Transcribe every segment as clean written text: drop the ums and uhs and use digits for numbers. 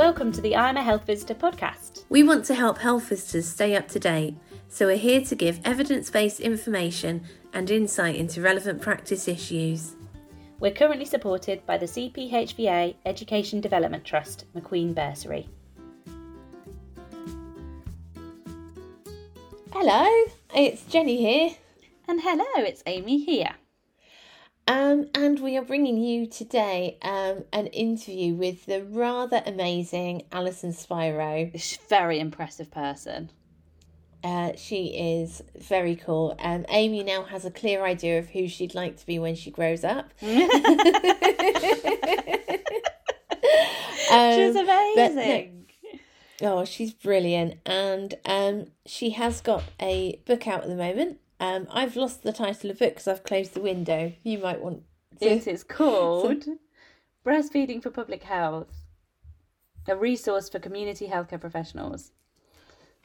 Welcome to the I'm a Health Visitor podcast. We want to help health visitors stay up to date, so we're here to give evidence-based information and insight into relevant practice issues. We're currently supported by the CPHVA Education Development Trust, McQueen Bursary. Hello, it's Jenny here. And hello, it's Amy here. And we are bringing you today an interview with the rather amazing Alison Spiro. She's a very impressive person. She is very cool. Amy now has a clear idea of who she'd like to be when she grows up. She's amazing. Oh, she's brilliant. And she has got a book out at the moment. I've lost the title of the book because I've closed the window. You might want to... It is called Breastfeeding for Public Health, a resource for community healthcare professionals.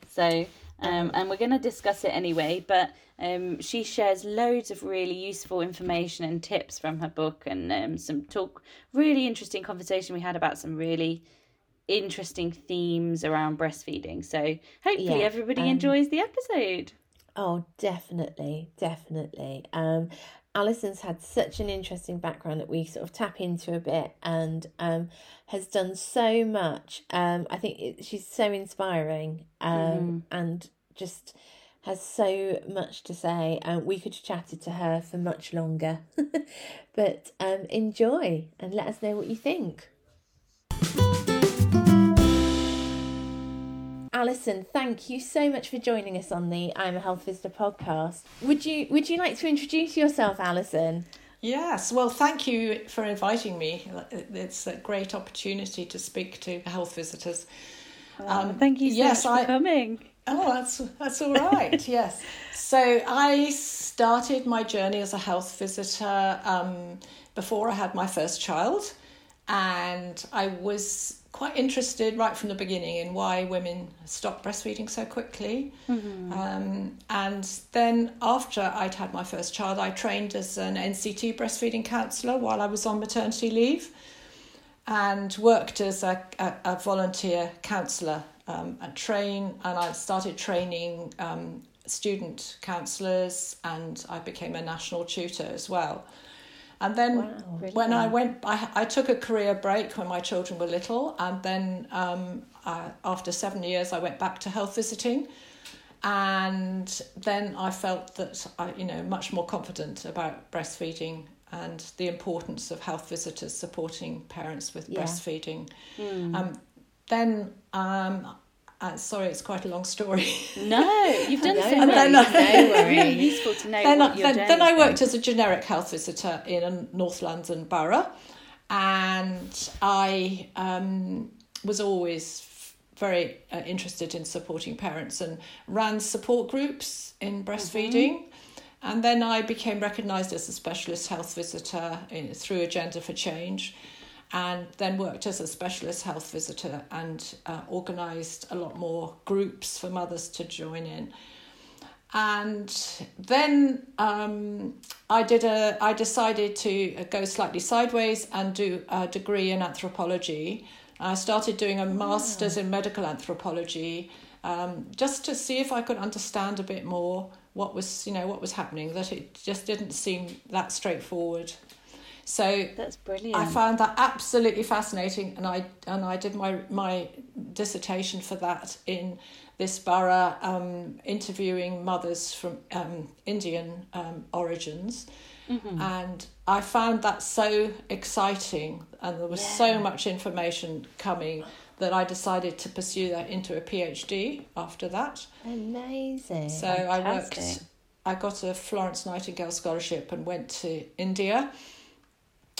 So, and we're going to discuss it anyway, but she shares loads of really useful information and tips from her book and some really interesting conversation we had about some really interesting themes around breastfeeding. So hopefully everybody enjoys the episode. Oh, definitely. Alison's had such an interesting background that we sort of tap into a bit, and has done so much. I think she's so inspiring, and just has so much to say. We could have chatted to her for much longer, but enjoy and let us know what you think. Alison, thank you so much for joining us on the I'm a Health Visitor podcast. Would you like to introduce yourself, Alison? Yes, well, thank you for inviting me. It's a great opportunity to speak to health visitors. Thank you so much for coming. Oh, that's all right, yes. So I started my journey as a health visitor before I had my first child, and I was quite interested right from the beginning in why women stop breastfeeding so quickly. Mm-hmm. And then after I'd had my first child, I trained as an NCT breastfeeding counsellor while I was on maternity leave, and worked as a volunteer counsellor and I started training student counsellors, and I became a national tutor as well. And then I took a career break when my children were little, and then after 7 years I went back to health visiting, and then I felt that I, much more confident about breastfeeding and the importance of health visitors supporting parents with breastfeeding. Mm. Sorry, it's quite a long story. No, you've done so much. It's really useful to know what you're doing. Then I worked as a generic health visitor in a North London borough, and I was always very interested in supporting parents and ran support groups in breastfeeding. Mm-hmm. And then I became recognised as a specialist health visitor through Agenda for Change, and then worked as a specialist health visitor and organised a lot more groups for mothers to join in. And then I decided to go slightly sideways and do a degree in anthropology. I started doing a master's in medical anthropology, just to see if I could understand a bit more what was happening, that it just didn't seem that straightforward. So that's brilliant. I found that absolutely fascinating, and I did my dissertation for that in this borough, interviewing mothers from Indian origins. Mm-hmm. And I found that so exciting, and there was so much information coming that I decided to pursue that into a PhD after that. Amazing. So fantastic. I got a Florence Nightingale scholarship and went to India.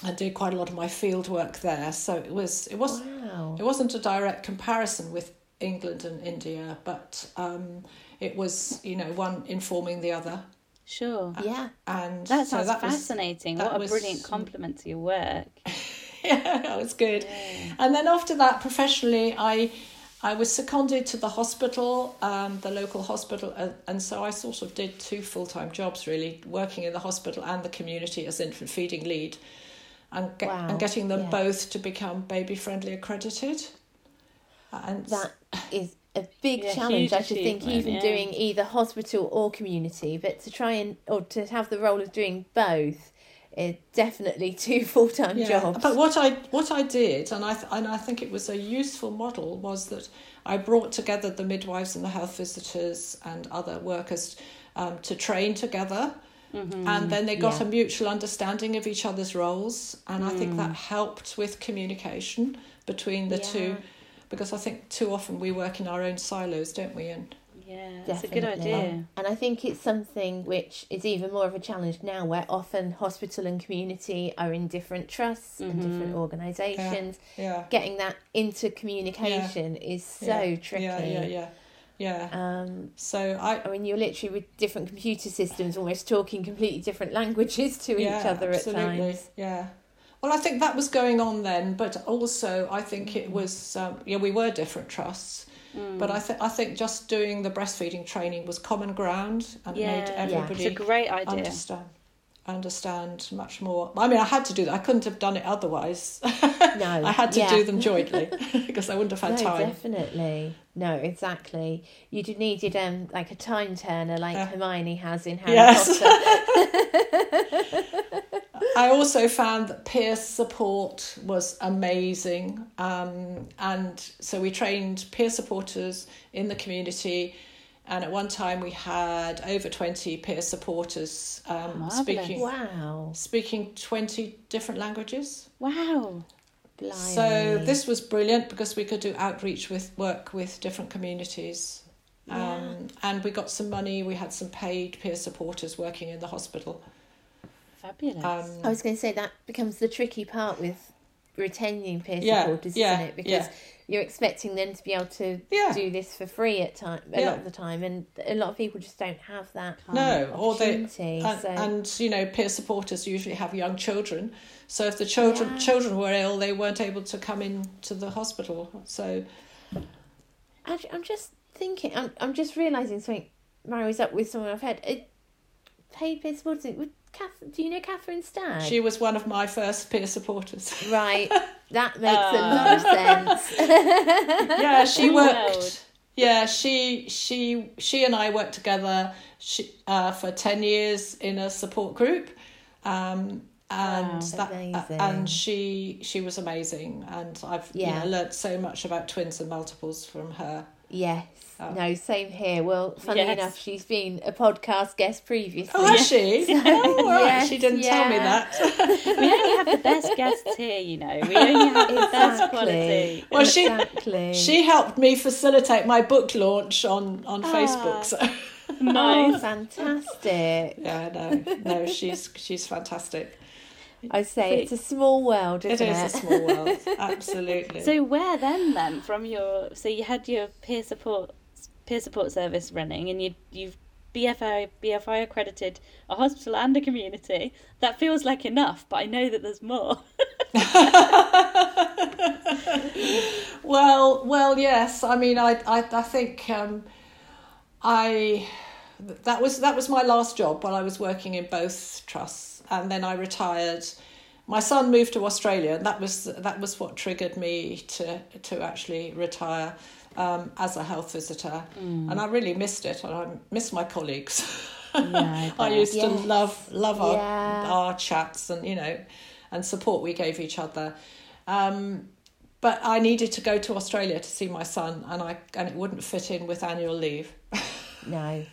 I did quite a lot of my field work there, so it wasn't a direct comparison with England and India, but it was one informing the other. Sure, yeah, and that sounds fascinating. What a brilliant compliment to your work. Yeah, that was good. Yeah. And then after that, professionally, I was seconded to the hospital, the local hospital, and so I sort of did two full-time jobs really, working in the hospital and the community as infant feeding lead. And getting them both to become Baby Friendly accredited. And that is a big challenge, I should think, even doing either hospital or community, but to try and, or to have the role of doing both, it's definitely two full-time jobs. But what I did, and I think it was a useful model, was that I brought together the midwives and the health visitors and other workers to train together, and then they got a mutual understanding of each other's roles, and I think that helped with communication between the two, because I think too often we work in our own silos, don't we? And that's definitely a good idea. And I think it's something which is even more of a challenge now, where often hospital and community are in different trusts and different organisations. Getting that intercommunication is so tricky. So I mean, you're literally with different computer systems, almost talking completely different languages to each other at times. Well, I think that was going on then, but also I think it was we were different trusts, but I think just doing the breastfeeding training was common ground and made everybody it's a great idea. Understand much more. I mean, I had to do that. I couldn't have done it otherwise. No, I had to do them jointly because I wouldn't have had time. Definitely. No, exactly. You'd have needed like a time turner, like Hermione has in Harry Potter. I also found that peer support was amazing, and so we trained peer supporters in the community. And at one time we had over 20 peer supporters speaking 20 different languages. Wow. Blimey. So this was brilliant because we could do outreach with different communities. And we got some money. We had some paid peer supporters working in the hospital. Fabulous. I was going to say that becomes the tricky part with retaining peer supporters, isn't it? Because you're expecting them to be able to do this for free lot of the time, and a lot of people just don't have that kind of opportunity. And you know, peer supporters usually have young children, so if the children were ill, they weren't able to come into the hospital. So I'm just thinking, I'm just realising something marries up with someone I've had. Paid peer supporters. Do you know Catherine Stan? She was one of my first peer supporters. Right, that makes a lot of sense. She worked. Yeah, she and I worked together for 10 years in a support group, and she was amazing, and I've learnt so much about twins and multiples from her. Yes. Oh. No, same here. Well, funnily enough, she's been a podcast guest previously. Oh, has she? She didn't tell me that. We only have the best guests here, you know. We only have the best quality. Well, she helped me facilitate my book launch on Facebook. So. Nice. Oh, fantastic. No, she's fantastic. I'd say it's a small world, isn't it? It is a small world, absolutely. So where then from your... So you had your peer support service running, and you've BFI accredited a hospital and a community. That feels like enough, but I know that there's more. Well, yes. I mean, I think that was my last job while I was working in both trusts. And then I retired. My son moved to Australia, and that was what triggered me to actually retire as a health visitor. And I really missed it, and I missed my colleagues. I used to love our chats, and you know, and support we gave each other. But I needed to go to Australia to see my son, and it wouldn't fit in with annual leave. No,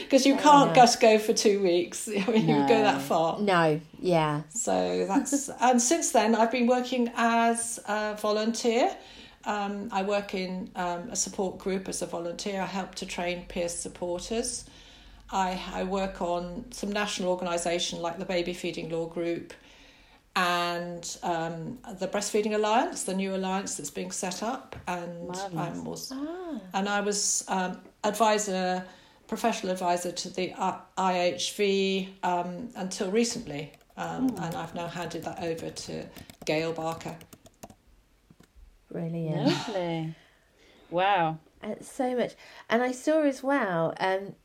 because you can't just go for 2 weeks. I mean, you go that far. No, yeah. So that's and since then I've been working as a volunteer. I work in a support group as a volunteer. I help to train peer supporters. I work on some national organisation like the Baby Feeding Law Group, and the Breastfeeding Alliance, the new alliance that's being set up, and I was professional advisor to the IHV until recently, and I've now handed that over to Gail Barker. Brilliant. Lovely. Wow. So much. And I saw as well,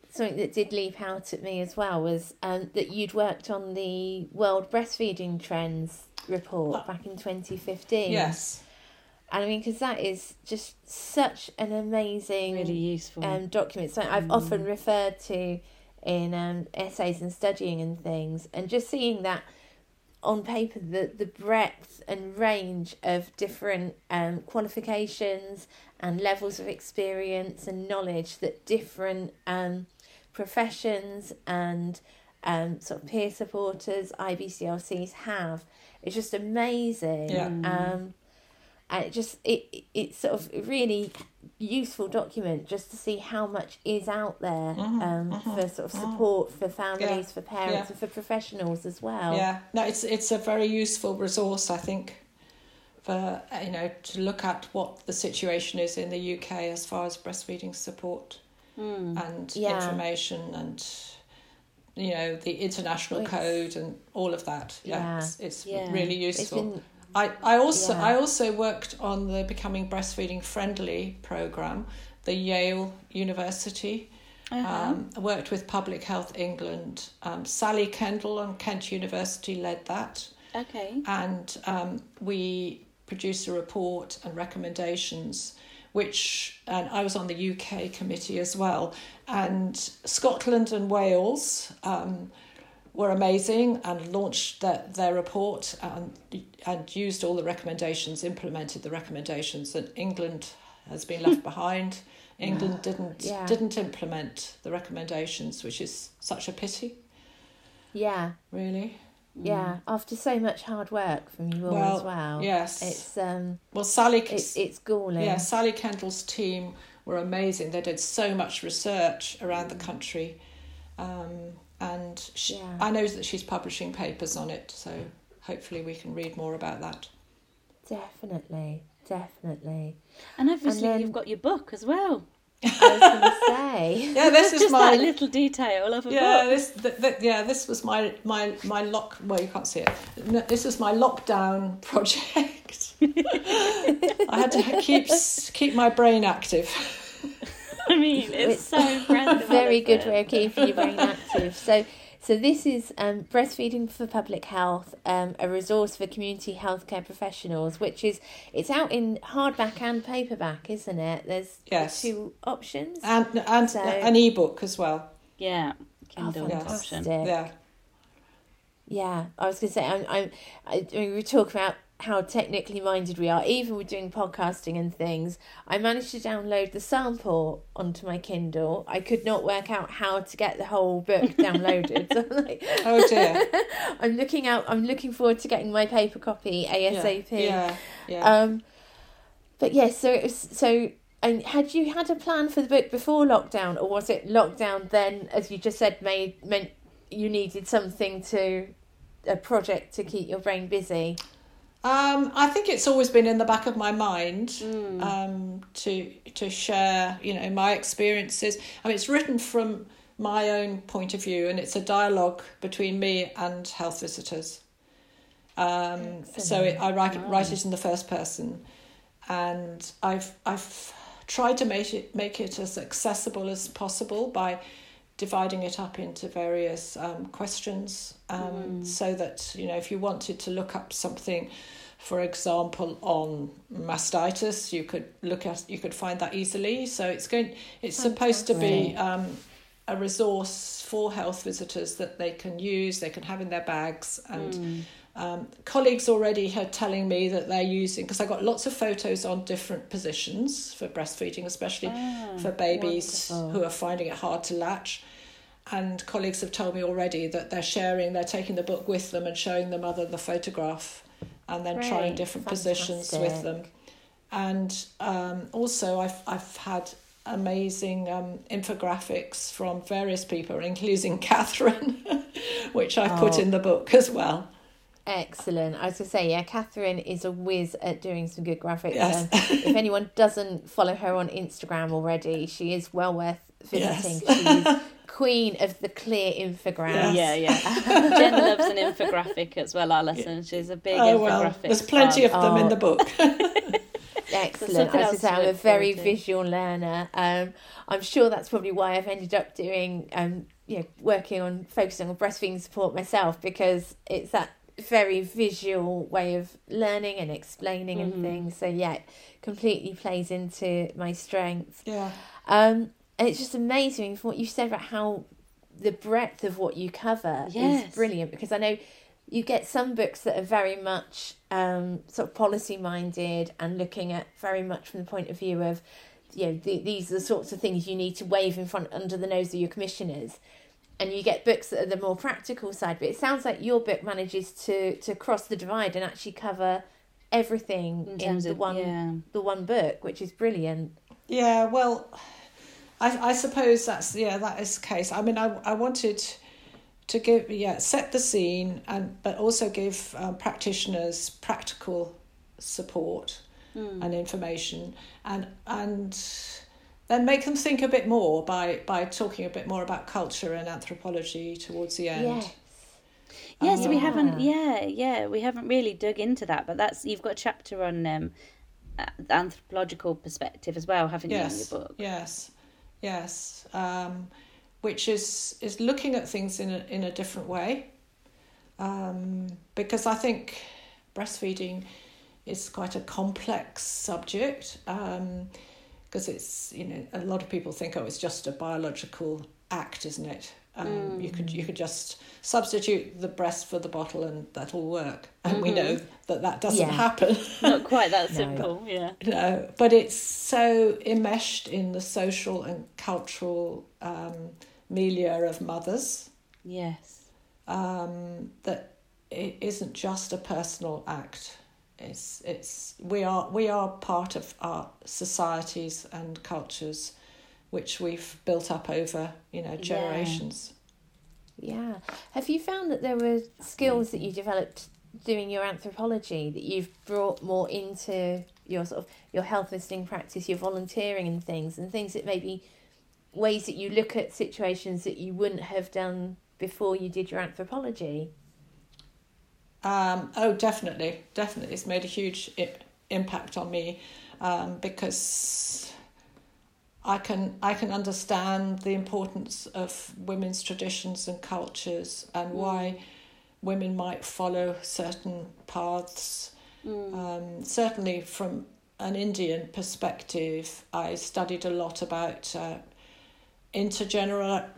something that did leap out at me as well was that you'd worked on the World Breastfeeding Trends Report back in 2015. Yes. And I mean, because that is just such an amazing, really useful document. So I've often referred to in essays and studying and things, and just seeing that on paper, the breadth and range of different qualifications and levels of experience and knowledge that different professions and sort of peer supporters, IBCLCs have. It's just amazing. Yeah. And it's sort of a really useful document just to see how much is out there for sort of support for families, for parents, and for professionals as well. Yeah, no, it's a very useful resource, I think, for to look at what the situation is in the UK as far as breastfeeding support and information and the international code and all of that. It's really useful. I also worked on the Becoming Breastfeeding Friendly programme, the Yale University. Worked with Public Health England. Sally Kendall and Kent University led that. Okay. And we produced a report and recommendations, and I was on the UK committee as well. And Scotland and Wales were amazing and launched their report and used all the recommendations, implemented the recommendations, and England has been left behind. England didn't implement the recommendations, which is such a pity. Yeah. Really? Yeah, after so much hard work from you all as well. Yes. It's it's galling. Yeah, Sally Kendall's team were amazing. They did so much research around the country. And I know that she's publishing papers on it, so hopefully we can read more about that. Definitely. And obviously you've got your book as well. I was going to say. Yeah, this is just that little detail of a book. This was my lock. Well, you can't see it. No, this was my lockdown project. I had to keep my brain active. I mean, it's so random. Very good way of keeping your brain active. So this is Breastfeeding for Public Health, a resource for community healthcare professionals, which is, it's out in hardback and paperback, isn't it? There's two options. And an ebook as well. Yeah. Kindle option. Yeah. Yeah, I was going to say, we were talking about how technically minded we are, even with doing podcasting and things. I managed to download the sample onto my Kindle. I could not work out how to get the whole book downloaded. So I'm like, oh dear. I'm looking forward to getting my paper copy ASAP. Yeah. But yes, so and had you had a plan for the book before lockdown, or was it lockdown then, as you just said, meant you needed a project to keep your brain busy? I think it's always been in the back of my mind to share, my experiences. I mean, it's written from my own point of view, and it's a dialogue between me and health visitors. I write it in the first person, and I've tried to make it as accessible as possible by dividing it up into various questions so that, if you wanted to look up something, for example, on mastitis, you could find that easily. So it's supposed to be a resource for health visitors that they can use, they can have in their bags. And colleagues already are telling me that they're using, because I got lots of photos on different positions for breastfeeding, especially for babies who are finding it hard to latch. And colleagues have told me already that they're taking the book with them and showing the mother the photograph, and then trying different positions with them. And also I've had amazing infographics from various people, including Catherine, which I put in the book as well. Excellent. I was going to say, Catherine is a whiz at doing some good graphics. Yes. If anyone doesn't follow her on Instagram already, she is well worth visiting. Yes. She's queen of the clear infographic. Yeah. Jen loves an infographic as well, Alison. She's a big infographic. There's plenty of them in the book. Excellent. I'm a very visual learner. I'm sure that's probably why I've ended up doing, focusing on breastfeeding support myself, because it's that very visual way of learning and explaining and things. So yeah, it completely plays into my strengths. Yeah. And it's just amazing what you said about how the breadth of what you cover is brilliant, because I know you get some books that are very much sort of policy minded and looking at very much from the point of view of, you know, these are the sorts of things you need to wave in front under the nose of your commissioners. And you get books that are the more practical side, but it sounds like your book manages to cross the divide and actually cover everything in the one book, which is brilliant. Yeah, well, I suppose that is the case. I mean, I wanted to give set the scene, but also give practitioners practical support and information, and then make them think a bit more by talking a bit more about culture and anthropology towards the end. Yes, we haven't really dug into that, but that's, you've got a chapter on the anthropological perspective as well, haven't you, in your book? Yes. Which is looking at things in a different way, because I think breastfeeding is quite a complex subject, because it's, you know, a lot of people think, oh, it's just a biological act, isn't it? You could just substitute the breast for the bottle and that'll work, and we know that doesn't happen. Not quite that simple. No, but it's so enmeshed in the social and cultural milieu of mothers. Yes, that it isn't just a personal act. It's we are part of our societies and cultures, which we've built up over, generations. Yeah. Have you found that there were skills that you developed doing your anthropology that you've brought more into your sort of your health visiting practice, your volunteering and things that maybe ways that you look at situations that you wouldn't have done before you did your anthropology? Oh, definitely. It's made a huge impact on me, because I can understand the importance of women's traditions and cultures and why women might follow certain paths. Certainly from an Indian perspective, I studied a lot about intergenerational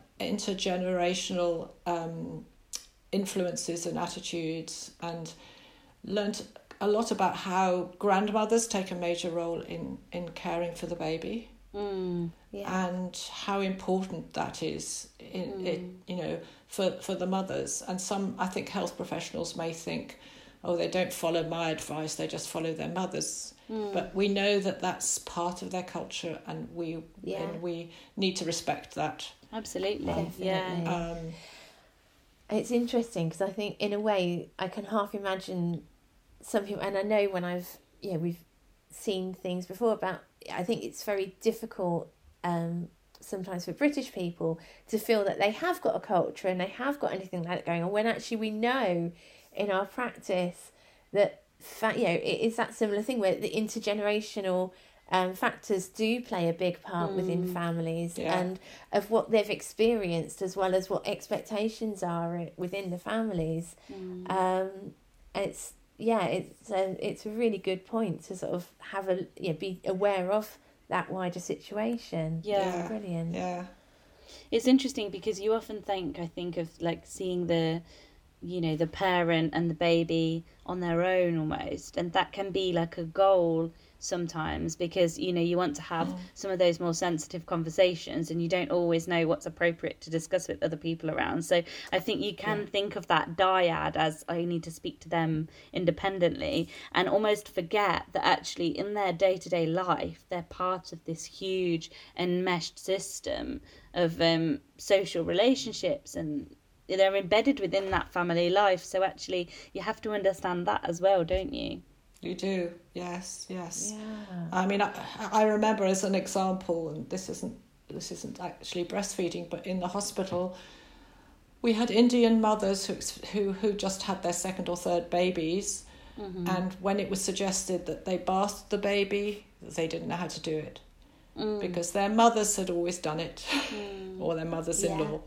influences and attitudes, and learned a lot about how grandmothers take a major role in caring for the baby. And how important that is for the mothers. And some, I think, health professionals may think, oh, they don't follow my advice, they just follow their mothers. But we know that that's part of their culture, and we need to respect that. Absolutely. It's interesting, because I think in a way I can half imagine some people, and I know when we've seen things before about, I think it's very difficult sometimes for British people to feel that they have got a culture and they have got anything like that going on, when actually we know in our practice that it is that similar thing where the intergenerational factors do play a big part within families and of what they've experienced as well as what expectations are within the families. It's a really good point to sort of have be aware of that wider situation. It's brilliant. It's interesting, because you often think of like seeing the, you know, the parent and the baby on their own almost, and that can be like a goal sometimes, because you want to have some of those more sensitive conversations, and you don't always know what's appropriate to discuss with other people around. So I think you can think of that dyad as, I need to speak to them independently, and almost forget that actually in their day-to-day life they're part of this huge enmeshed system of social relationships, and they're embedded within that family life. So actually you have to understand that as well, don't you? You do, yes. Yeah. I mean, I remember as an example, and this isn't actually breastfeeding, but in the hospital, we had Indian mothers who just had their second or third babies, and when it was suggested that they bathed the baby, they didn't know how to do it because their mothers had always done it, or their mothers-in-law.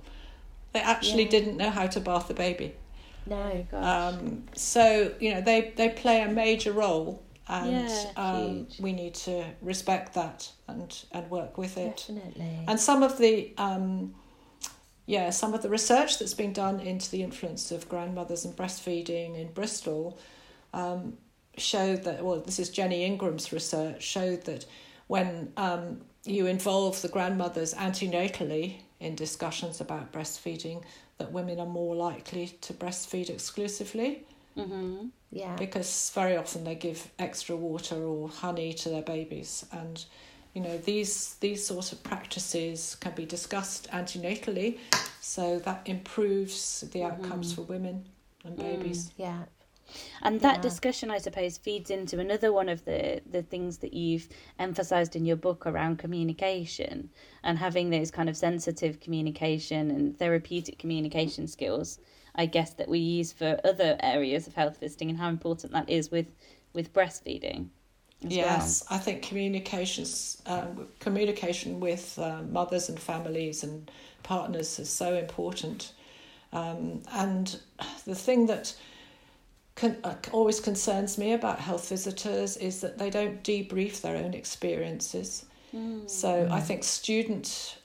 They actually didn't know how to bath the baby. No, gosh. So, you know, they play a major role, and we need to respect that and work with it. Definitely. And some of the research that's been done into the influence of grandmothers and breastfeeding in Bristol showed that, well, this is Jenny Ingram's research, showed that when you involve the grandmothers antenatally in discussions about breastfeeding, that women are more likely to breastfeed exclusively. Mm-hmm. Yeah. Because very often they give extra water or honey to their babies, and you know, these sorts of practices can be discussed antenatally, so that improves the outcomes for women and babies. Yeah. And that discussion, I suppose, feeds into another one of the things that you've emphasised in your book around communication and having those kind of sensitive communication and therapeutic communication skills, I guess, that we use for other areas of health visiting, and how important that is with breastfeeding as well. I think communication with mothers and families and partners is so important. And the thing that always concerns me about health visitors is that they don't debrief their own experiences. So I think student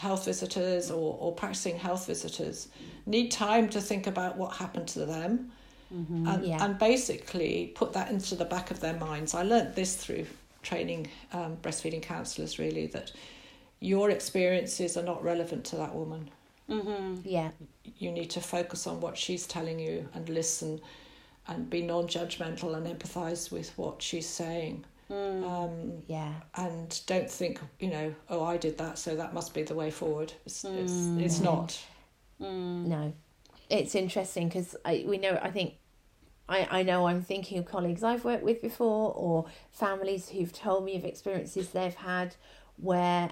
health visitors or practicing health visitors need time to think about what happened to them, and basically put that into the back of their minds. I learnt this through training breastfeeding counsellors, really, that your experiences are not relevant to that woman. Mm-hmm. Yeah, you need to focus on what she's telling you and listen and be non-judgmental and empathise with what she's saying. And don't think, you know, oh, I did that, so that must be the way forward. It's not. No, it's interesting because I know I'm thinking of colleagues I've worked with before, or families who've told me of experiences they've had where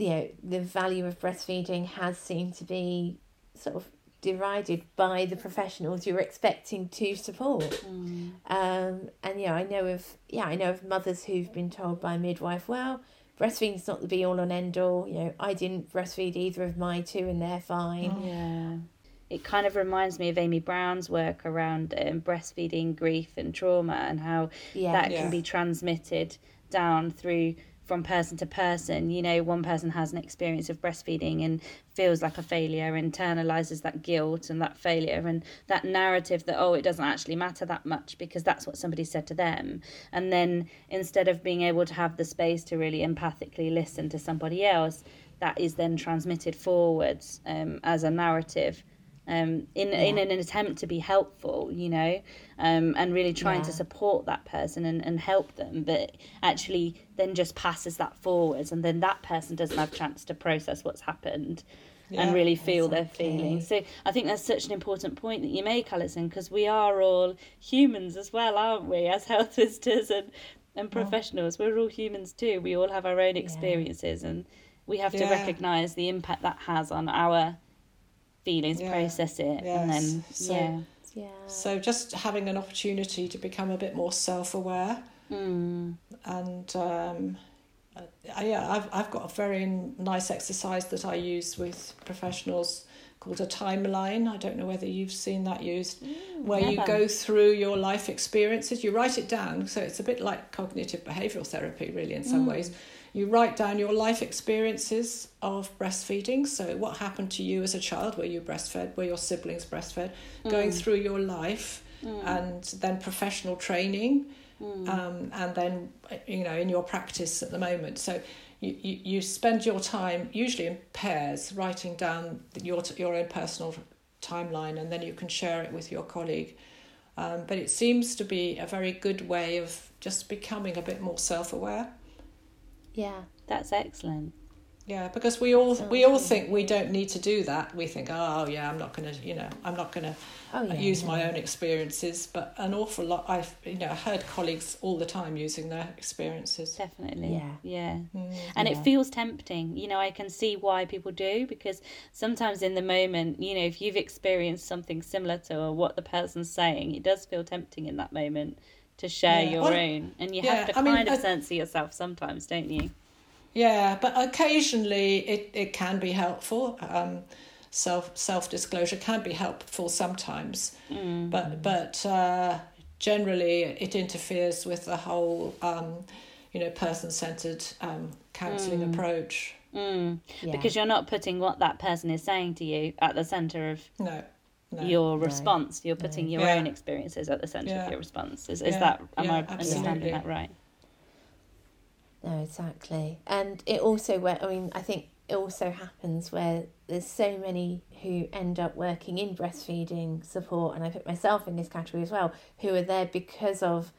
you know, the value of breastfeeding has seemed to be sort of derided by the professionals you're expecting to support. And I know of mothers who've been told by a midwife, well, breastfeeding's not the be all and end all, you know, I didn't breastfeed either of my two and they're fine. It kind of reminds me of Amy Brown's work around breastfeeding grief and trauma, and how that can be transmitted down through from person to person. You know, one person has an experience of breastfeeding and feels like a failure, internalizes that guilt and that failure and that narrative that, oh, it doesn't actually matter that much because that's what somebody said to them. And then instead of being able to have the space to really empathically listen to somebody else, that is then transmitted forwards as a narrative in an attempt to be helpful, you know, and really trying to support that person and help them, but actually then just passes that forwards, and then that person doesn't have a chance to process what's happened and really feel their feelings. So I think that's such an important point that you make, Alison, because we are all humans as well, aren't we, as health visitors and professionals. We're all humans too. We all have our own experiences, and we have to recognise the impact that has on our feelings, process it, and then so just having an opportunity to become a bit more self-aware. And I've got a very nice exercise that I use with professionals called a timeline. I don't know whether you've seen that used, where you go through your life experiences, you write it down, so it's a bit like cognitive behavioural therapy, really, in some ways. You write down your life experiences of breastfeeding. So what happened to you as a child? Were you breastfed? Were your siblings breastfed? Going through your life, and then professional training, and then, you know, in your practice at the moment. So you spend your time, usually in pairs, writing down your own personal timeline, and then you can share it with your colleague. But it seems to be a very good way of just becoming a bit more self-aware. Yeah, that's excellent. Yeah, because we all think we don't need to do that. We think, oh yeah, I'm not gonna use my own experiences. But an awful lot, I heard colleagues all the time using their experiences. Definitely. Yeah. And it feels tempting. You know, I can see why people do, because sometimes in the moment, you know, if you've experienced something similar to what the person's saying, it does feel tempting in that moment to share your own, and you have to kind of censor yourself sometimes, don't you? Yeah, but occasionally it can be helpful. self-disclosure can be helpful sometimes, but generally it interferes with the whole person-centered counselling approach. Yeah. Because you're not putting what that person is saying to you at the centre of your response. You're putting your own experiences at the centre of your response. Am I understanding that right? No, exactly. And it also, I think it also happens where there's so many who end up working in breastfeeding support, and I put myself in this category as well, who are there because of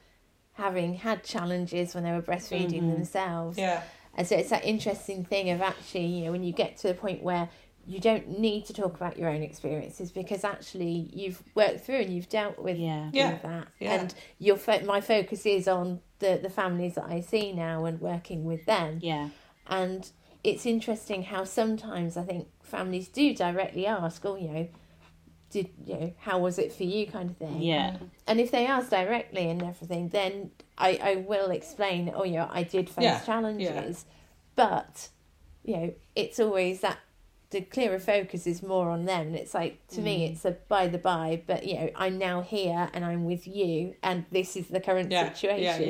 having had challenges when they were breastfeeding themselves. Yeah. And so it's that interesting thing of actually, you know, when you get to the point where you don't need to talk about your own experiences because actually you've worked through and you've dealt with, with that. Yeah. And your my focus is on the families that I see now and working with them. Yeah. And it's interesting how sometimes I think families do directly ask, oh, you know, how was it for you kind of thing. Yeah. And if they ask directly and everything, then I will explain, oh, you know, I did face challenges. Yeah. But, you know, it's always that the clearer focus is more on them. And it's like, to me, it's a by the by, but, you know, I'm now here and I'm with you and this is the current situation.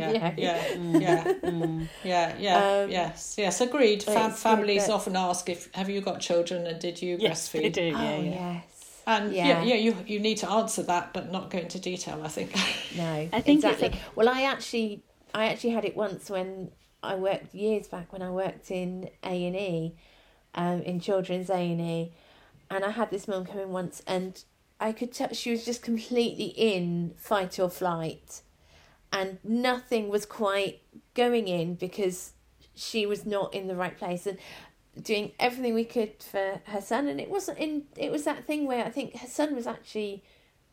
Yes, agreed. Families often ask, have you got children and did you breastfeed? They do, yes. And you need to answer that, but not go into detail, I think. No, I think exactly. Well, I actually had it once when I worked years back when I worked in A&E, in children's A&E, and I had this mum come in once, and I could tell she was just completely in fight or flight, and nothing was quite going in because she was not in the right place and doing everything we could for her son, and it was that thing where I think her son was actually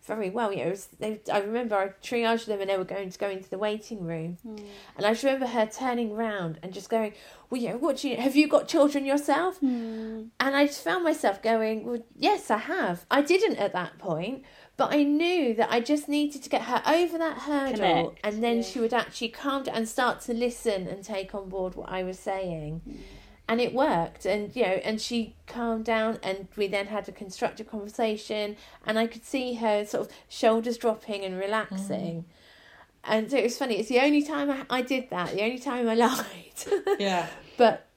very well, you know, I remember I triaged them and they were going to go into the waiting room, and I just remember her turning round and just going, well, you know, have you got children yourself? And I just found myself going, well, yes, I have. I didn't at that point, but I knew that I just needed to get her over that hurdle. Connect. And then she would actually calm down and start to listen and take on board what I was saying. And it worked, and you know, and she calmed down, and we then had a constructive conversation, and I could see her sort of shoulders dropping and relaxing, and so it was funny. It's the only time I did that, the only time I lied. Yeah. But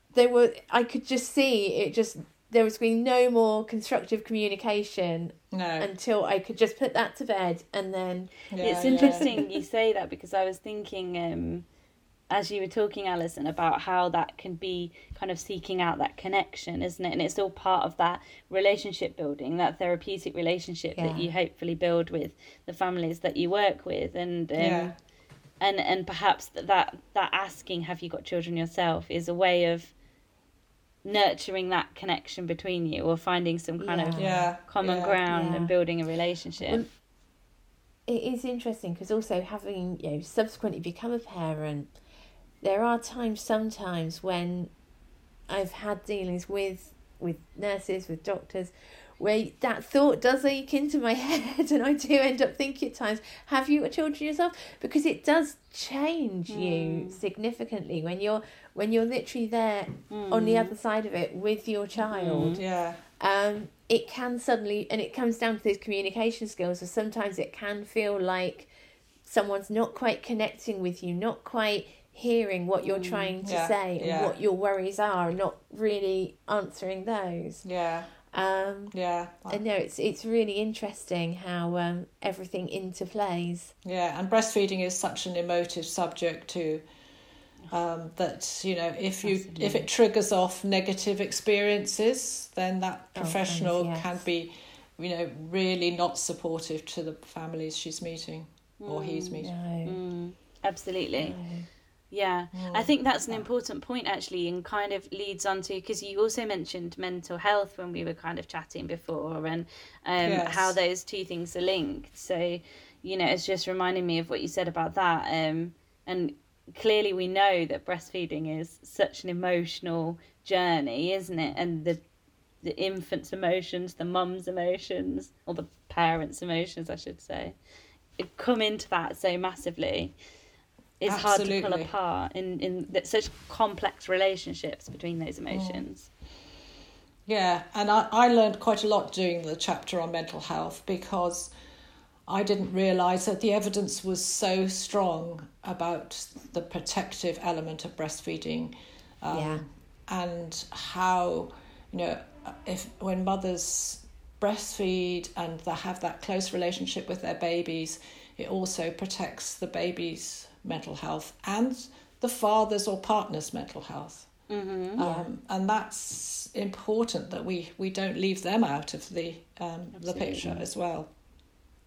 I could just see it. Just there was being no more constructive communication until I could just put that to bed, and then it's interesting you say that because I was thinking. As you were talking, Alison, about how that can be kind of seeking out that connection, isn't it? And it's all part of that relationship building, that therapeutic relationship that you hopefully build with the families that you work with. And and perhaps that asking, have you got children yourself, is a way of nurturing that connection between you or finding some kind of common ground and building a relationship. It is interesting because also having, you know, subsequently become a parent, there are times sometimes when I've had dealings with nurses, with doctors, where that thought does leak into my head, and I do end up thinking at times, have you got children yourself? Because it does change you significantly when you're literally there on the other side of it with your child. It can suddenly, and it comes down to those communication skills, where sometimes it can feel like someone's not quite connecting with you, not quite hearing what you're trying to say and what your worries are, and not really answering those. And no, it's really interesting how everything interplays. And breastfeeding is such an emotive subject too, that, you know, if it triggers off negative experiences, then that professional can be, you know, really not supportive to the families she's meeting or he's meeting. Absolutely. Yeah, I think that's an important point actually, and kind of leads on to, because you also mentioned mental health when we were kind of chatting before, and how those two things are linked. So, you know, it's just reminding me of what you said about that. And clearly we know that breastfeeding is such an emotional journey, isn't it? And the infant's emotions, the mum's emotions, or the parent's emotions, I should say, come into that so massively. It's hard to pull apart in such complex relationships between those emotions. Yeah, and I learned quite a lot doing the chapter on mental health, because I didn't realise that the evidence was so strong about the protective element of breastfeeding, and how, you know, when mothers breastfeed and they have that close relationship with their babies, it also protects the baby's mental health and the father's or partner's mental health. Mm-hmm. And that's important, that we don't leave them out of the picture as well.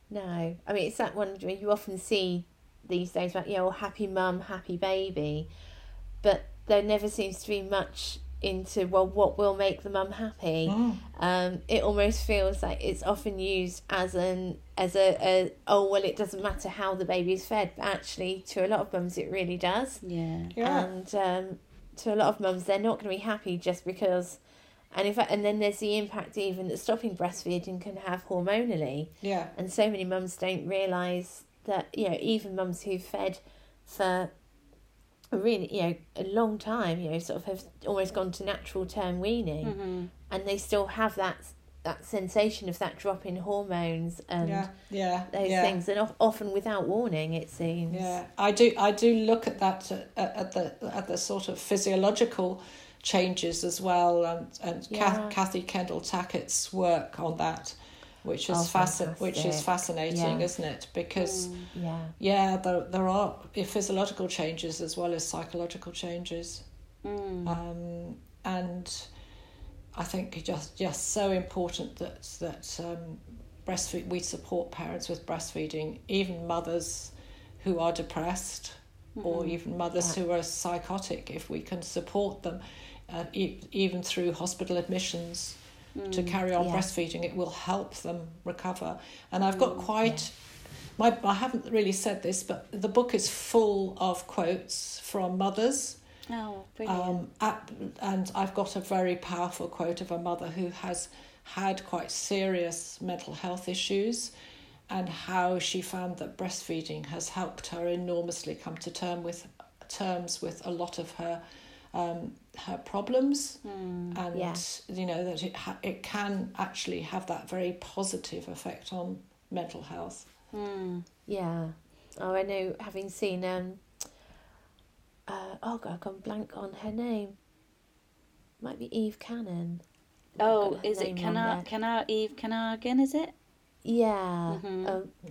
No, I mean, it's that one you often see these days about, you know, happy mum, happy baby, but there never seems to be much into, well, what will make the mum happy. Oh. It almost feels like it's often used as oh, well, it doesn't matter how the baby is fed, but actually to a lot of mums it really does. Yeah. And to a lot of mums, they're not going to be happy just because. And in fact, and then there's the impact even that stopping breastfeeding can have hormonally. Yeah. And so many mums don't realise that, you know, even mums who've fed for a really, you know, a long time, you know, sort of have almost gone to natural term weaning, mm-hmm. and they still have that sensation of that drop in hormones and those things, and often without warning, it seems. Yeah, I do look at that at the sort of physiological changes as well, and Kathy Kendall-Tackett's work on that, which is fascinating, isn't it? Because there are physiological changes as well as psychological changes, and I think it's just so important that we support parents with breastfeeding, even mothers who are depressed. Mm-hmm. Or even mothers who are psychotic, if we can support them, even through hospital admissions, to carry on breastfeeding, it will help them recover. And I've got I haven't really said this, but the book is full of quotes from mothers. Oh, brilliant. And I've got a very powerful quote of a mother who has had quite serious mental health issues, and how she found that breastfeeding has helped her enormously come to terms with a lot of her problems, and you know that it can actually have that very positive effect on mental health. I know, having seen I've gone blank on her name. Might be Eve Cannon. Oh, is it Eve Cannon? Is it? Yeah, mm-hmm.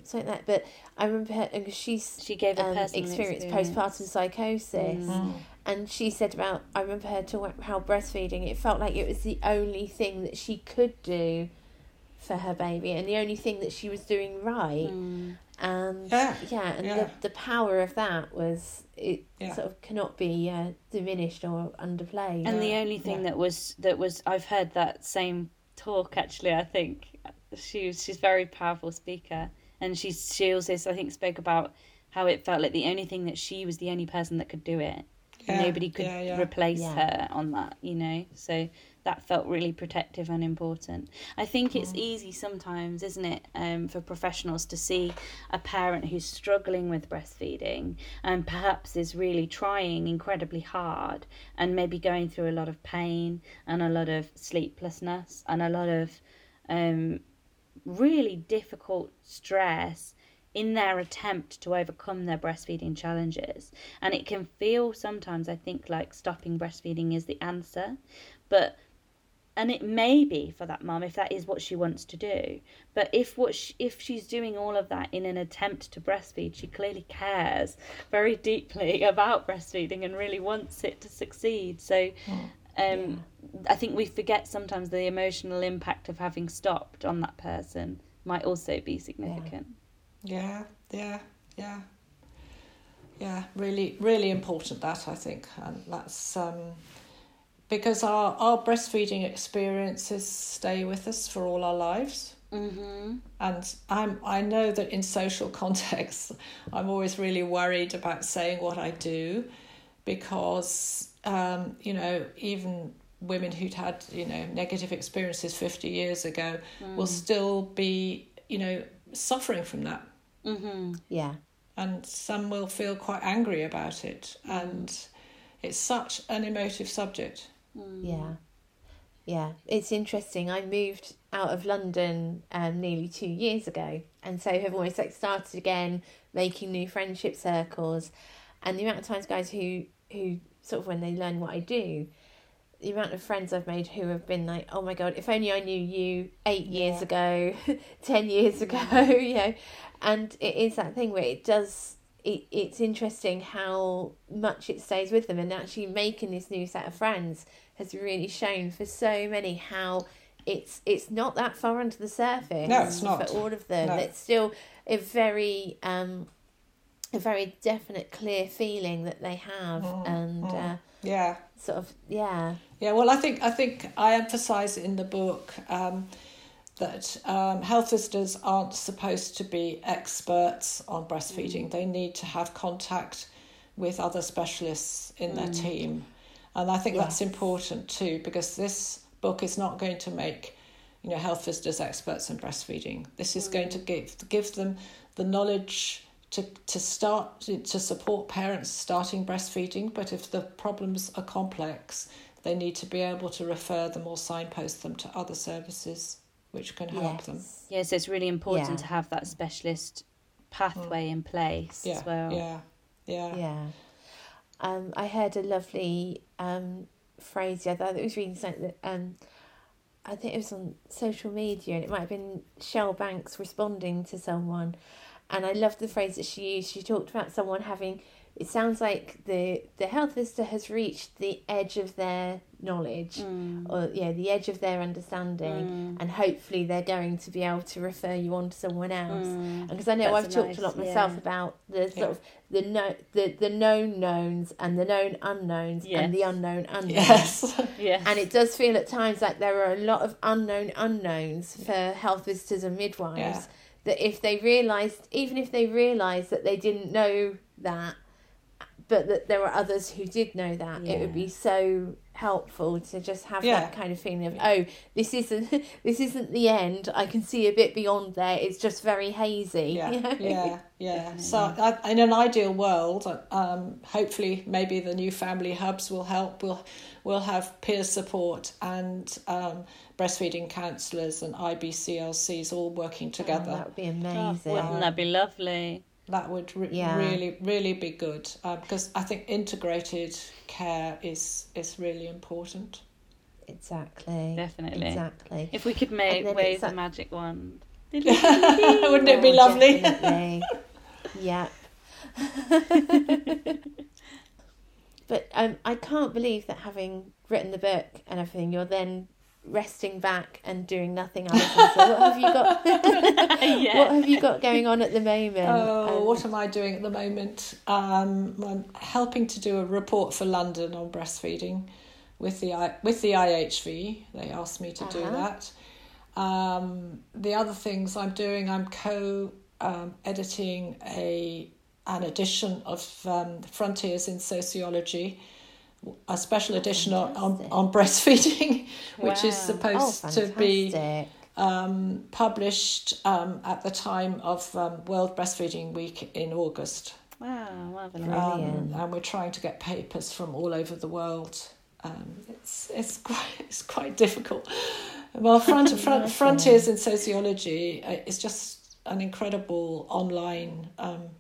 Something like that. But I remember her, because she gave a personal experience postpartum psychosis, and she said about, I remember her talking about how breastfeeding, it felt like it was the only thing that she could do for her baby and the only thing that she was doing right, The power of that was sort of cannot be diminished or underplayed. And the only thing that was I've heard that same talk actually. I think. She's a very powerful speaker, and she also, I think, spoke about how it felt like the only thing that she was the only person that could do it. Nobody could replace her on that, you know. So that felt really protective and important. I think it's easy sometimes, isn't it, for professionals to see a parent who's struggling with breastfeeding and perhaps is really trying incredibly hard and maybe going through a lot of pain and a lot of sleeplessness and a lot of really difficult stress in their attempt to overcome their breastfeeding challenges. And it can feel sometimes, I think, like stopping breastfeeding is the answer, and it may be for that mum if that is what she wants to do, but if she's doing all of that in an attempt to breastfeed, she clearly cares very deeply about breastfeeding and really wants it to succeed. So I think we forget sometimes the emotional impact of having stopped on that person might also be significant. Really, really important, that, I think. And that's because our breastfeeding experiences stay with us for all our lives. Mm-hmm. And I know that in social contexts I'm always really worried about saying what I do, because you know, even women who'd had, you know, negative experiences 50 years ago will still be, you know, suffering from that. Mm-hmm. Yeah. And some will feel quite angry about it. And it's such an emotive subject. Mm. Yeah. Yeah, it's interesting. I moved out of London nearly 2 years ago, and so have almost like started again making new friendship circles. And the amount of times guys who sort of when they learn what I do, the amount of friends I've made who have been like, oh my God, if only I knew you 8 years ago, 10 years ago, you know. And it is that thing where it does, it's interesting how much it stays with them. And actually making this new set of friends has really shown for so many how it's not that far under the surface. No, it's not. For all of them. No. It's still a very definite, clear feeling that they have. Well, I think I emphasize in the book that health visitors aren't supposed to be experts on breastfeeding. They need to have contact with other specialists in their team, and I think that's important too, because this book is not going to make, you know, health visitors experts in breastfeeding. This is going to give them the knowledge to support parents starting breastfeeding, but if the problems are complex, they need to be able to refer them or signpost them to other services which can help them. Yeah, so it's really important to have that specialist pathway in place as well. I heard a lovely phrase the other day. It was reading something that I think it was on social media, and it might have been Shell Banks responding to someone. And I loved the phrase that she used. She talked about someone having, it sounds like the health visitor has reached the edge of their knowledge or the edge of their understanding. And hopefully they're going to be able to refer you on to someone else. And because I know I've talked a lot myself about the sort of the known knowns and the known unknowns and the unknown unknowns. And it does feel at times like there are a lot of unknown unknowns for health visitors and midwives. Yeah. That if they realised, even if they realised that they didn't know that, but that there were others who did know that, it would be so helpful to just have that kind of feeling of, oh, this isn't the end. I can see a bit beyond there. It's just very hazy. Yeah, you know? So in an ideal world, hopefully maybe the new family hubs will help. We'll have peer support and breastfeeding counsellors and IBCLCs all working together. Oh, that would be amazing. Wouldn't that be lovely? That would really, really be good, because I think integrated care is really important. Exactly. Definitely. Exactly. If we could wave the magic wand. Wouldn't it be lovely? Definitely. Yeah. But I can't believe that having written the book and everything, you're then resting back and doing nothing else. So what have you got? What have you got going on at the moment? Oh, what am I doing at the moment? I'm helping to do a report for London on breastfeeding with the IHV. They asked me to do that. The other things I'm doing, I'm co-editing an edition of Frontiers in Sociology, a special edition on breastfeeding, which is supposed to be published at the time of World Breastfeeding Week in August. Wow, brilliant. And we're trying to get papers from all over the world. It's quite difficult. Well, Frontiers in Sociology is just an incredible online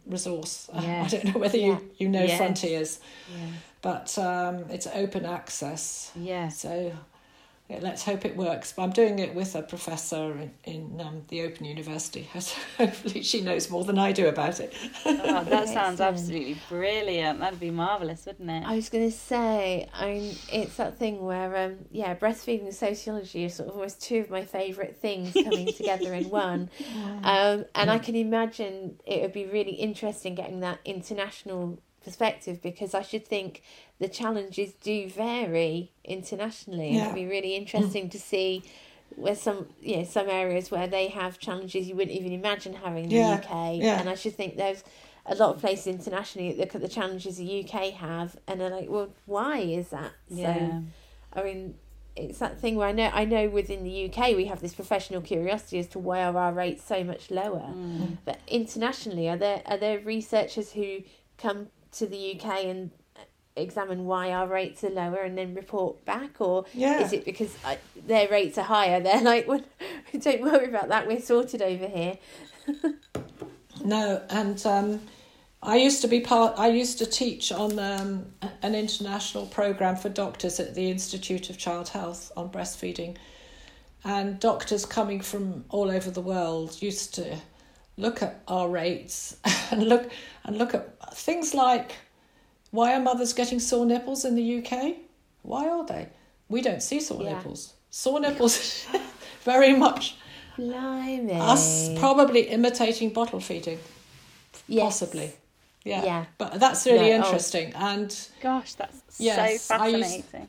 resource. I don't know whether you know Frontiers, but it's open access. So let's hope it works. But I'm doing it with a professor in the Open University. So hopefully she knows more than I do about it. Oh, that sounds absolutely brilliant. That'd be marvellous, wouldn't it? I was going to say, it's that thing where, breastfeeding and sociology are sort of almost two of my favourite things coming together in one. I can imagine it would be really interesting getting that international perspective, because I should think the challenges do vary internationally. It'd be really interesting to see where some areas where they have challenges you wouldn't even imagine having in the UK. And I should think there's a lot of places internationally that look at the challenges the UK have and are like, well, why is that? So I mean, it's that thing where I know within the UK we have this professional curiosity as to why are our rates so much lower. But internationally, are there researchers who come to the UK and examine why our rates are lower and then report back, or is it because their rates are higher? They're like, well, don't worry about that, we're sorted over here. No, and I used to be part. I used to teach on an international program for doctors at the Institute of Child Health on breastfeeding, and doctors coming from all over the world used to look at our rates and look at things like, why are mothers getting sore nipples in the UK? Why are they? We don't see sore nipples. Sore nipples, very much. Blimey. Us probably imitating bottle feeding, possibly. Yeah. But that's really interesting. And gosh, that's so fascinating.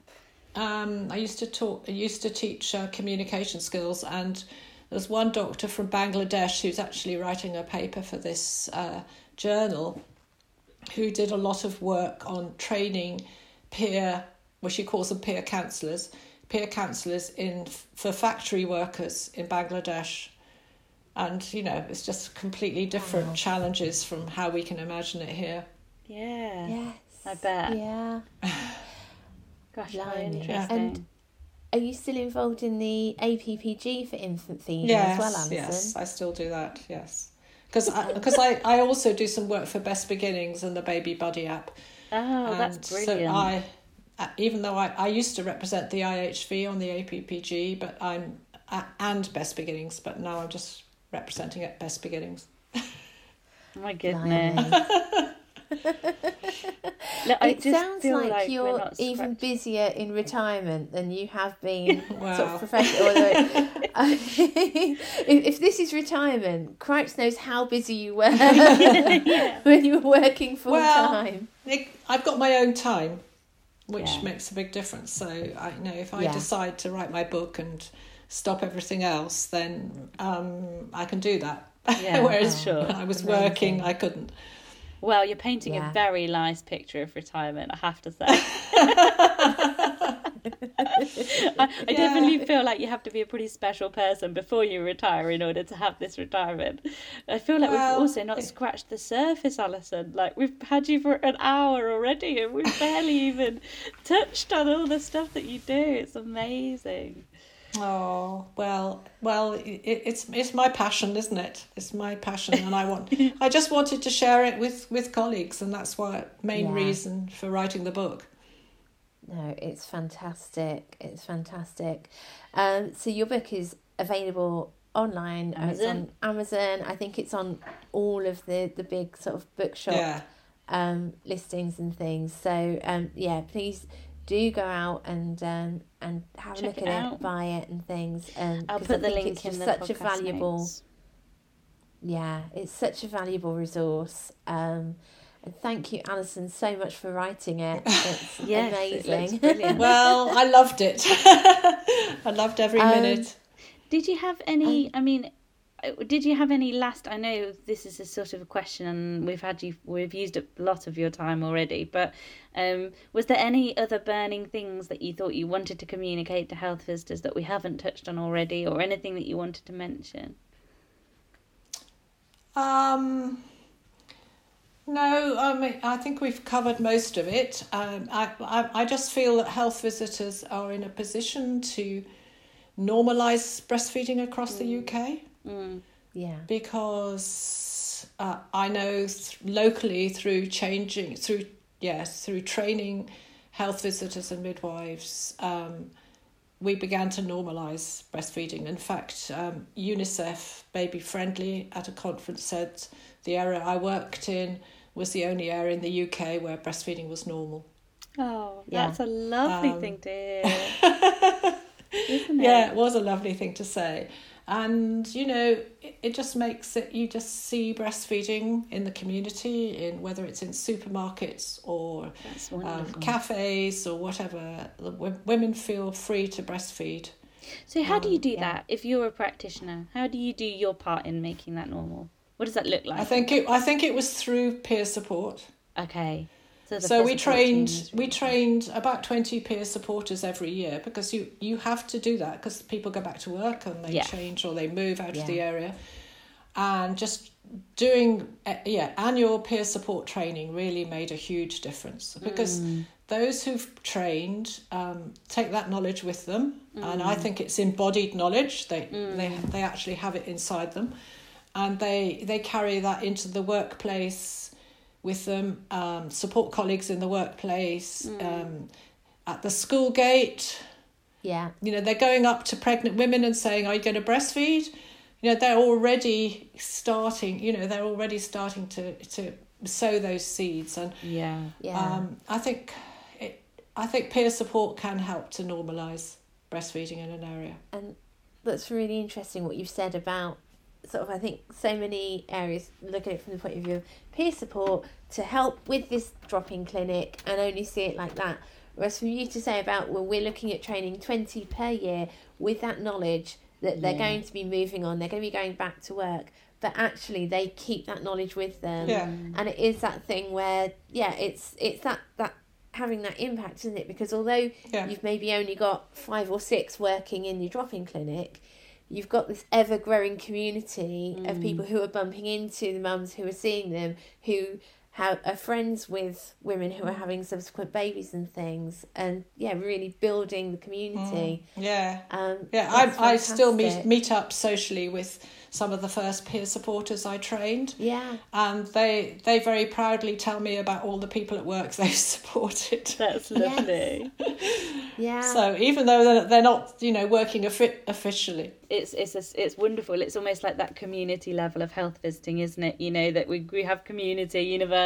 I used to teach communication skills, and there's one doctor from Bangladesh who's actually writing a paper for this journal, who did a lot of work on training she calls them peer counsellors for factory workers in Bangladesh. And, it's just completely different challenges from how we can imagine it here. Yeah. Yes. I bet. Yeah. Gosh, very interesting. And are you still involved in the APPG for infant feeding as well, Alison? Yes, I still do that, yes. Because I also do some work for Best Beginnings and the Baby Buddy app. Oh, and that's brilliant. So even though I used to represent the IHV on the APPG, but I'm and Best Beginnings, but now I'm just representing at Best Beginnings. My goodness. Look, it sounds like you're even busier in retirement than you have been sort of professional. Although, if this is retirement, Christ knows how busy you were when you were working full time. I've got my own time, which makes a big difference. So I if I decide to write my book and stop everything else, then I can do that. Whereas when I was working, I couldn't. Well, you're painting a very nice picture of retirement, I have to say. I definitely feel like you have to be a pretty special person before you retire in order to have this retirement. I feel like we've also not scratched the surface, Alison. Like, we've had you for an hour already and we've barely even touched on all the stuff that you do. It's amazing. Oh, well, it's my passion, isn't it? It's my passion, and I just wanted to share it with colleagues, and that's my main reason for writing the book. No, it's fantastic. It's fantastic. So your book is available online. Amazon. It's on Amazon. I think it's on all of the big sort of bookshop listings and things. So please do go out and have check a look at it, buy it and things. I'll put the link in the podcast notes. Yeah, it's such a valuable resource. And thank you, Alison, so much for writing it. It's amazing. It's well, I loved it. I loved every minute. Did you have any last? I know this is a sort of a question, and we've used a lot of your time already. But was there any other burning things that you thought you wanted to communicate to health visitors that we haven't touched on already, or anything that you wanted to mention? No, I mean, I think we've covered most of it. I just feel that health visitors are in a position to normalise breastfeeding across the UK. Because I know locally through training health visitors and midwives, we began to normalise breastfeeding. In fact, UNICEF Baby Friendly at a conference said the area I worked in was the only area in the UK where breastfeeding was normal. Oh, that's a lovely thing to hear, isn't it? Yeah, it was a lovely thing to say. And, it just makes it, you just see breastfeeding in the community, in whether it's in supermarkets or cafes or whatever. Women feel free to breastfeed. So how do you do that if you're a practitioner? How do you do your part in making that normal? What does that look like? I think it was through peer support. Okay. So we trained about 20 peer supporters every year, because you have to do that because people go back to work and they change or they move out of the area. and just doing annual peer support training really made a huge difference, because those who've trained take that knowledge with them, and I think it's embodied knowledge. They actually have it inside them, and they carry that into the workplace with them, support colleagues in the workplace, at the school gate. Yeah, you know, they're going up to pregnant women and saying, "Are you going to breastfeed?" You know, they're already starting to sow those seeds, and I think peer support can help to normalise breastfeeding in an area. And that's really interesting what you've said about sort of, I think so many areas look at it from the point of view of peer support to help with this drop-in clinic and only see it like that. Whereas for you to say about, well, we're looking at training 20 per year with that knowledge that they're going to be moving on, they're going to be going back to work, but actually they keep that knowledge with them. Yeah. And it is that thing where, it's that having that impact, isn't it? Because although you've maybe only got 5 or 6 working in your drop-in clinic, you've got this ever-growing community of people who are bumping into the mums who are seeing them, who are friends with women who are having subsequent babies and things, and really building the community. I still meet up socially with some of the first peer supporters I trained, and they very proudly tell me about all the people at work they've supported. That's lovely. So even though they're not working officially, it's wonderful. It's almost like that community level of health visiting, isn't it? That we have community, universal,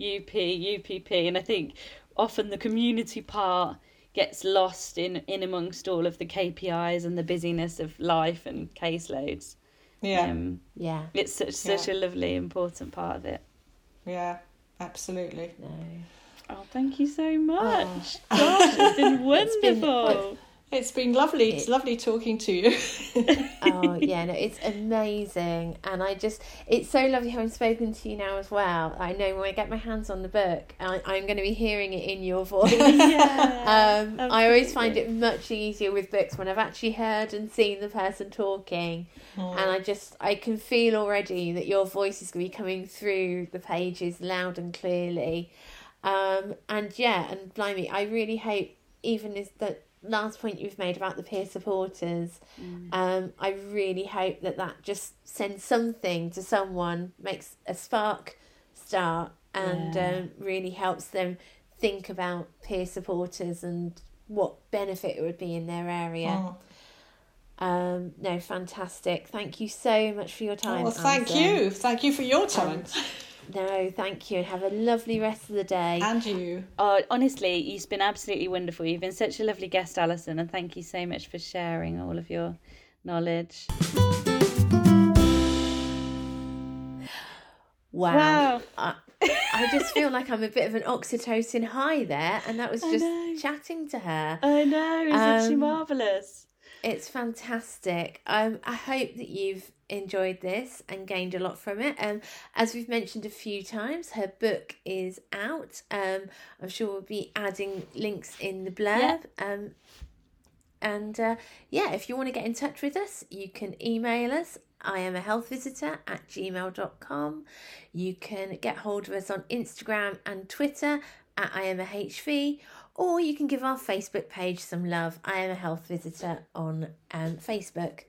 UP, UPP, and I think often the community part gets lost in amongst all of the KPIs and the busyness of life and caseloads. It's such a lovely, important part of it. Yeah, absolutely. No. Oh, thank you so much. Oh. Gosh, it's been wonderful. It's been lovely. It's lovely talking to you. It's amazing. And it's so lovely how I've spoken to you now as well. I know when I get my hands on the book, I'm going to be hearing it in your voice. I always find it much easier with books when I've actually heard and seen the person talking. And I can feel already that your voice is going to be coming through the pages loud and clearly. And blimey, I really hope even is that last point you've made about the peer supporters, I really hope that just sends something to someone, makes a spark start, and really helps them think about peer supporters and what benefit it would be in their area. No, fantastic. Thank you so much for your time. Well, thank you for your time. No, thank you, and have a lovely rest of the day. And you. Oh, honestly, you've been absolutely wonderful. You've been such a lovely guest, Alison, and thank you so much for sharing all of your knowledge. Wow. I just feel like I'm a bit of an oxytocin high there, and that was just chatting to her. I know, isn't she marvellous? It's fantastic. I hope that you've enjoyed this and gained a lot from it. As we've mentioned a few times, her book is out. I'm sure we'll be adding links in the blurb. If you want to get in touch with us, you can email us. iamahealthvisitor@gmail.com. You can get hold of us on Instagram and Twitter @iamahv. Or you can give our Facebook page some love. I am a health visitor on Facebook.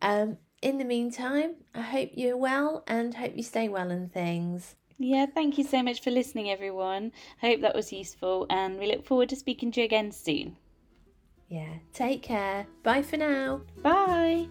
In the meantime, I hope you're well and hope you stay well and things. Yeah, thank you so much for listening, everyone. I hope that was useful, and we look forward to speaking to you again soon. Yeah, take care. Bye for now. Bye.